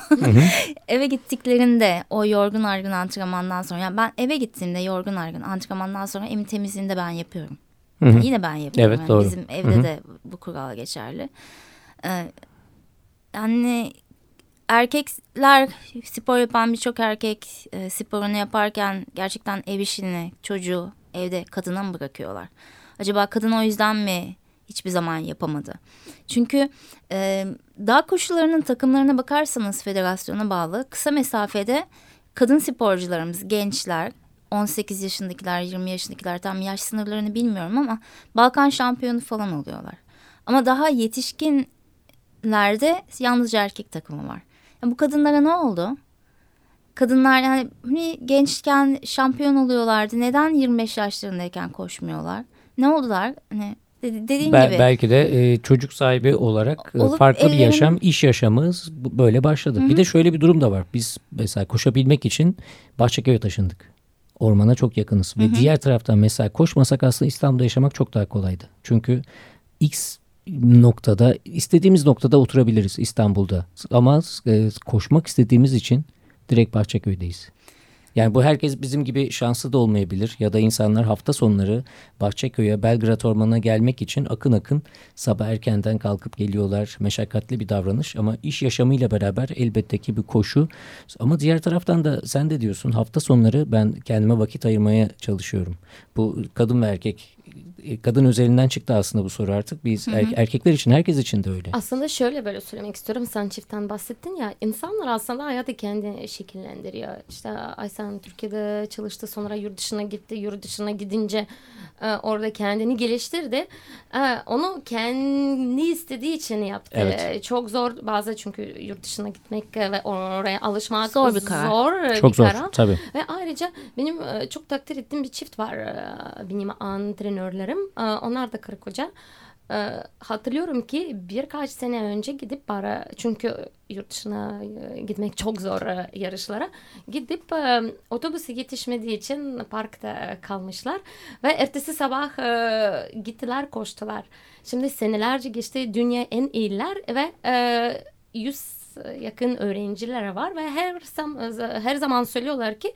eve gittiklerinde o yorgun argın antrenmandan sonra, yani ben eve gittiğimde yorgun argın antrenmandan sonra evin temizliğini de ben yapıyorum. Yani yine ben yapıyorum. Evet, yani doğru. Bizim evde de bu kural geçerli. Yani erkekler, spor yapan birçok erkek sporunu yaparken gerçekten ev işini, çocuğu evde kadına mı bırakıyorlar? Acaba kadın o yüzden mi hiçbir zaman yapamadı? Çünkü dağ koşularının takımlarına bakarsanız federasyona bağlı kısa mesafede kadın sporcularımız, gençler, 18 yaşındakiler, 20 yaşındakiler, tam yaş sınırlarını bilmiyorum ama Balkan şampiyonu falan oluyorlar. Ama daha yetişkinlerde yalnızca erkek takımı var. Bu kadınlara ne oldu? Kadınlar yani gençken şampiyon oluyorlardı. Neden 25 yaşlarındayken koşmuyorlar? Ne oldular? Hani dediğin gibi. Belki de çocuk sahibi olarak farklı bir yaşam, iş yaşamımız böyle başladı. Bir de şöyle bir durum da var. Biz mesela koşabilmek için Bahçeköy'e taşındık. Ormana çok yakınız. Ve diğer taraftan mesela koşmasak aslında İstanbul'da yaşamak çok daha kolaydı. Çünkü X noktada, istediğimiz noktada oturabiliriz İstanbul'da ama koşmak istediğimiz için direkt Bahçeköy'deyiz. Yani bu herkes bizim gibi şanslı da olmayabilir ya da insanlar hafta sonları Bahçeköy'e, Belgrad Ormanı'na gelmek için akın akın sabah erkenden kalkıp geliyorlar. Meşakkatli bir davranış ama iş yaşamıyla beraber elbette ki bir koşu. Ama diğer taraftan da sen de diyorsun, hafta sonları ben kendime vakit ayırmaya çalışıyorum. Bu kadın ve erkek, kadın özelinden çıktı aslında bu soru artık. Biz erkekler için, herkes için de öyle. Aslında şöyle böyle söylemek istiyorum. Sen çiftten bahsettin ya. İnsanlar aslında hayatı kendi şekillendiriyor. İşte Aysen Türkiye'de çalıştı, sonra yurt dışına gitti. Yurt dışına gidince orada kendini geliştirdi. Onu kendi istediği için yaptı. Evet. Çok zor bazı, çünkü yurt dışına gitmek ve oraya alışmak zor bir karar. Çok zor tabii. Ve ayrıca benim çok takdir ettiğim bir çift var. Benim antrenörlerim. Onlar da karı koca. Hatırlıyorum ki birkaç sene önce gidip para, çünkü yurt dışına gitmek çok zor yarışlara, gidip otobüsü yetişmediği için parkta kalmışlar ve ertesi sabah gittiler, koştular. Şimdi senelerce geçti, dünya en iyiler ve 100 yakın öğrencilere var ve her zaman söylüyorlar ki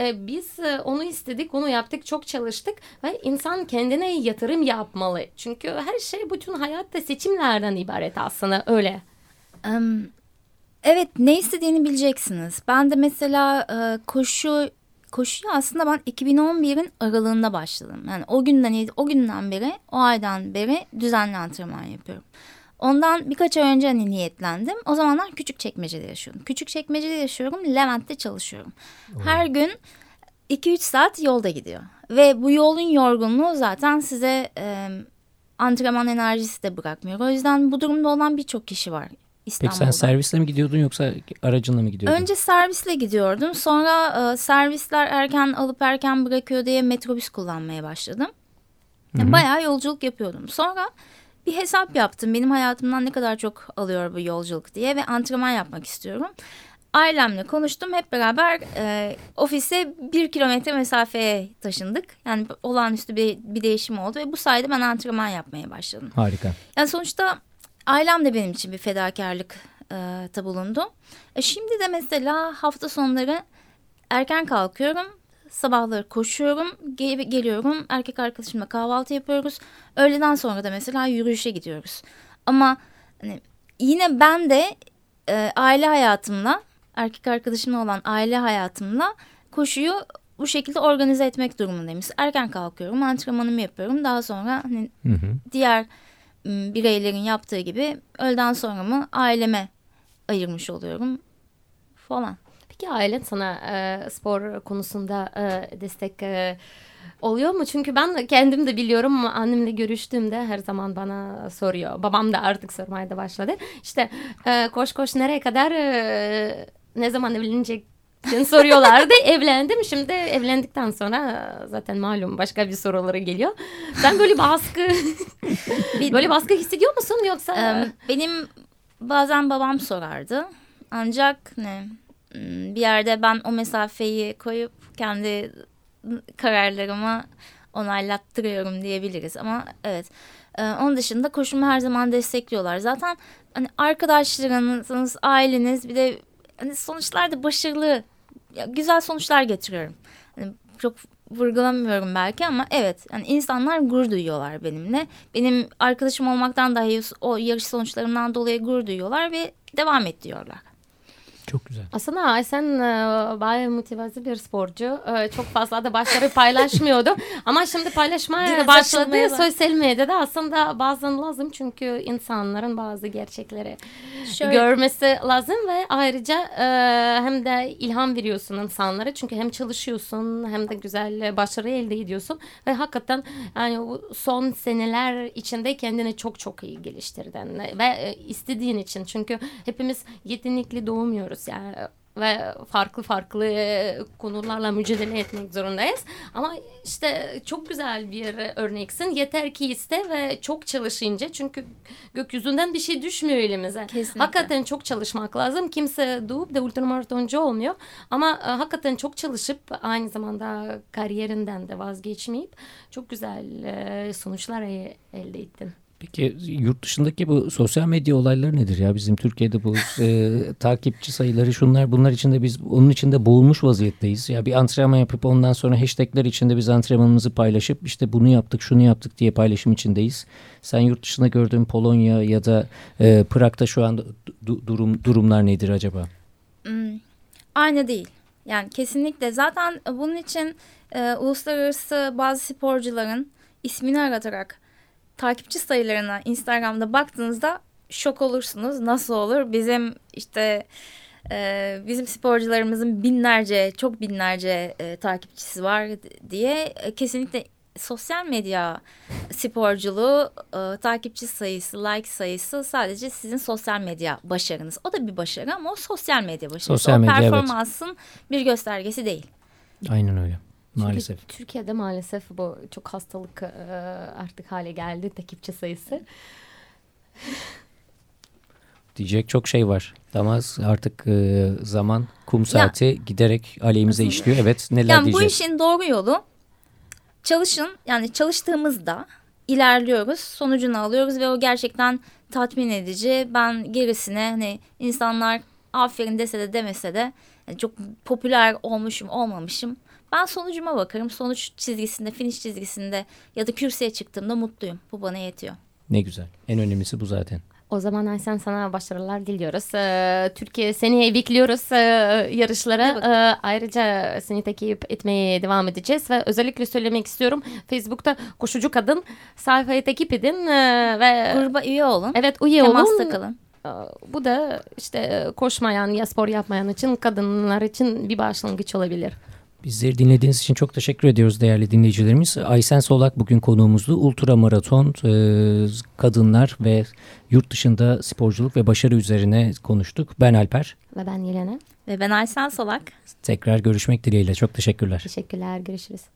biz onu istedik, onu yaptık, çok çalıştık ve insan kendine yatırım yapmalı. Çünkü her şey, bütün hayat da seçimlerden ibaret aslında, öyle. Evet, ne istediğini bileceksiniz. Ben de mesela koşuya aslında ben 2011'in aralığında başladım. Yani o günden beri, o aydan beri düzenli antrenman yapıyorum. Ondan birkaç ay önce niyetlendim. O zamanlar Küçükçekmece'de yaşıyordum. Küçükçekmece'de yaşıyorum, Levent'te çalışıyorum. Her gün 2-3 saat yolda gidiyor. Ve bu yolun yorgunluğu zaten size antrenman enerjisi de bırakmıyor. O yüzden bu durumda olan birçok kişi var. İstanbul'da. Peki sen servisle mi gidiyordun yoksa aracınla mı gidiyordun? Önce servisle gidiyordum. Sonra servisler erken alıp erken bırakıyor diye metrobüs kullanmaya başladım. Yani bayağı yolculuk yapıyordum. Sonra bir hesap yaptım. Benim hayatımdan ne kadar çok alıyor bu yolculuk diye ve antrenman yapmak istiyorum. Ailemle konuştum. Hep beraber ofise 1 kilometre mesafeye taşındık. Yani olağanüstü bir değişim oldu ve bu sayede ben antrenman yapmaya başladım. Harika. Yani sonuçta ailem de benim için bir fedakarlıkta bulundu. Şimdi de mesela hafta sonları erken kalkıyorum. Sabahları koşuyorum, geliyorum. Erkek arkadaşımla kahvaltı yapıyoruz. Öğleden sonra da mesela yürüyüşe gidiyoruz. Ama hani, yine ben de aile hayatımla, erkek arkadaşımla olan aile hayatımla koşuyu bu şekilde organize etmek durumundayım. Erken kalkıyorum, antrenmanımı yapıyorum. Daha sonra hani, diğer bireylerin yaptığı gibi öğleden sonra mı aileme ayırmış oluyorum falan. Peki ailen sana spor konusunda destek oluyor mu? Çünkü ben kendim de biliyorum, annemle görüştüğümde her zaman bana soruyor. Babam da artık sormaya da başladı. İşte koş nereye kadar, ne zaman evlenecek? Soruyorlardı. Evlendim. Şimdi evlendikten sonra zaten malum başka bir sorulara geliyor. Sen böyle baskı böyle baskı hissediyor musun yoksa? Benim bazen babam sorardı. Ancak ne bir yerde ben o mesafeyi koyup kendi kararlarımı onaylattırıyorum diyebiliriz. Ama evet. Onun dışında koşumu her zaman destekliyorlar. Zaten hani arkadaşlarınız, aileniz, bir de hani sonuçlar da başarılı. Ya, güzel sonuçlar getiriyorum. Yani çok vurgulamıyorum belki ama evet, yani insanlar gurur duyuyorlar benimle. Benim arkadaşım olmaktan dahi o yarış sonuçlarımdan dolayı gurur duyuyorlar ve devam et diyorlar. Çok güzel. Aslında Ayşen bayağı motivasyon bir sporcu. Çok fazla da başarı paylaşmıyordu. Ama şimdi paylaşmaya başladı. Sosyal medyada aslında bazen lazım. Çünkü insanların bazı gerçekleri görmesi lazım. Ve ayrıca hem de ilham veriyorsun insanlara. Çünkü hem çalışıyorsun hem de güzel başarı elde ediyorsun. Ve hakikaten yani son seneler içinde kendini çok çok iyi geliştirdin. Ve istediğin için. Çünkü hepimiz yetenekli doğmuyoruz. Yani ve farklı konularla mücadele etmek zorundayız. Ama işte çok güzel bir örneksin. Yeter ki iste ve çok çalışınca, çünkü gökyüzünden bir şey düşmüyor elimize. Kesinlikle. Hakikaten çok çalışmak lazım. Kimse doğup da ultramaratoncu olmuyor. Ama hakikaten çok çalışıp aynı zamanda kariyerinden de vazgeçmeyip çok güzel sonuçlar elde ettin. Peki yurt dışındaki bu sosyal medya olayları nedir ya? Bizim Türkiye'de bu takipçi sayıları, şunlar bunlar içinde biz onun içinde boğulmuş vaziyetteyiz. Ya bir antrenman yapıp ondan sonra hashtagler içinde biz antrenmanımızı paylaşıp işte bunu yaptık, şunu yaptık diye paylaşım içindeyiz. Sen yurt dışında gördüğün Polonya ya da Prag'da şu an durumlar nedir acaba? Aynı değil. Yani kesinlikle. Zaten bunun için uluslararası bazı sporcuların ismini aratarak takipçi sayılarına Instagram'da baktığınızda şok olursunuz. Nasıl olur? Bizim işte bizim sporcularımızın çok binlerce takipçisi var diye kesinlikle sosyal medya sporculuğu takipçi sayısı, like sayısı sadece sizin sosyal medya başarınız. O da bir başarı ama o sosyal medya başarısı. Sosyal medya, o performansın bir göstergesi değil. Aynen öyle. Maalesef. Çünkü Türkiye'de maalesef bu çok hastalık artık hale geldi, takipçi sayısı. Diyecek çok şey var. Ama artık zaman, kum saati giderek aleyhimize işliyor. Evet, neler yani diyeceğiz? Bu işin doğru yolu çalışın. Yani çalıştığımızda ilerliyoruz, sonucunu alıyoruz ve o gerçekten tatmin edici. Ben gerisine hani insanlar aferin dese de demese de çok popüler olmuşum olmamışım. Ben sonucuma bakarım. Sonuç çizgisinde, finish çizgisinde ya da kürsüye çıktığımda mutluyum. Bu bana yetiyor. Ne güzel. En önemlisi bu zaten. O zaman Ayşen, sana başarılar diliyoruz. Türkiye seni bekliyoruz yarışlara. Ayrıca seni takip etmeye devam edeceğiz. Ve özellikle söylemek istiyorum. Facebook'ta Koşucu Kadın sayfayı takip edin. Ve gruba üye olun. Evet, üye olun. Temasta kalın. Bu da işte koşmayan ya spor yapmayan için, kadınlar için bir başlangıç olabilir. Bizleri dinlediğiniz için çok teşekkür ediyoruz değerli dinleyicilerimiz. Ayşen Solak bugün konuğumuzdu. Ultra maraton, kadınlar ve yurt dışında sporculuk ve başarı üzerine konuştuk. Ben Alper. Ve ben Yelena. Ve ben Ayşen Solak. Tekrar görüşmek dileğiyle. Çok teşekkürler. Teşekkürler. Görüşürüz.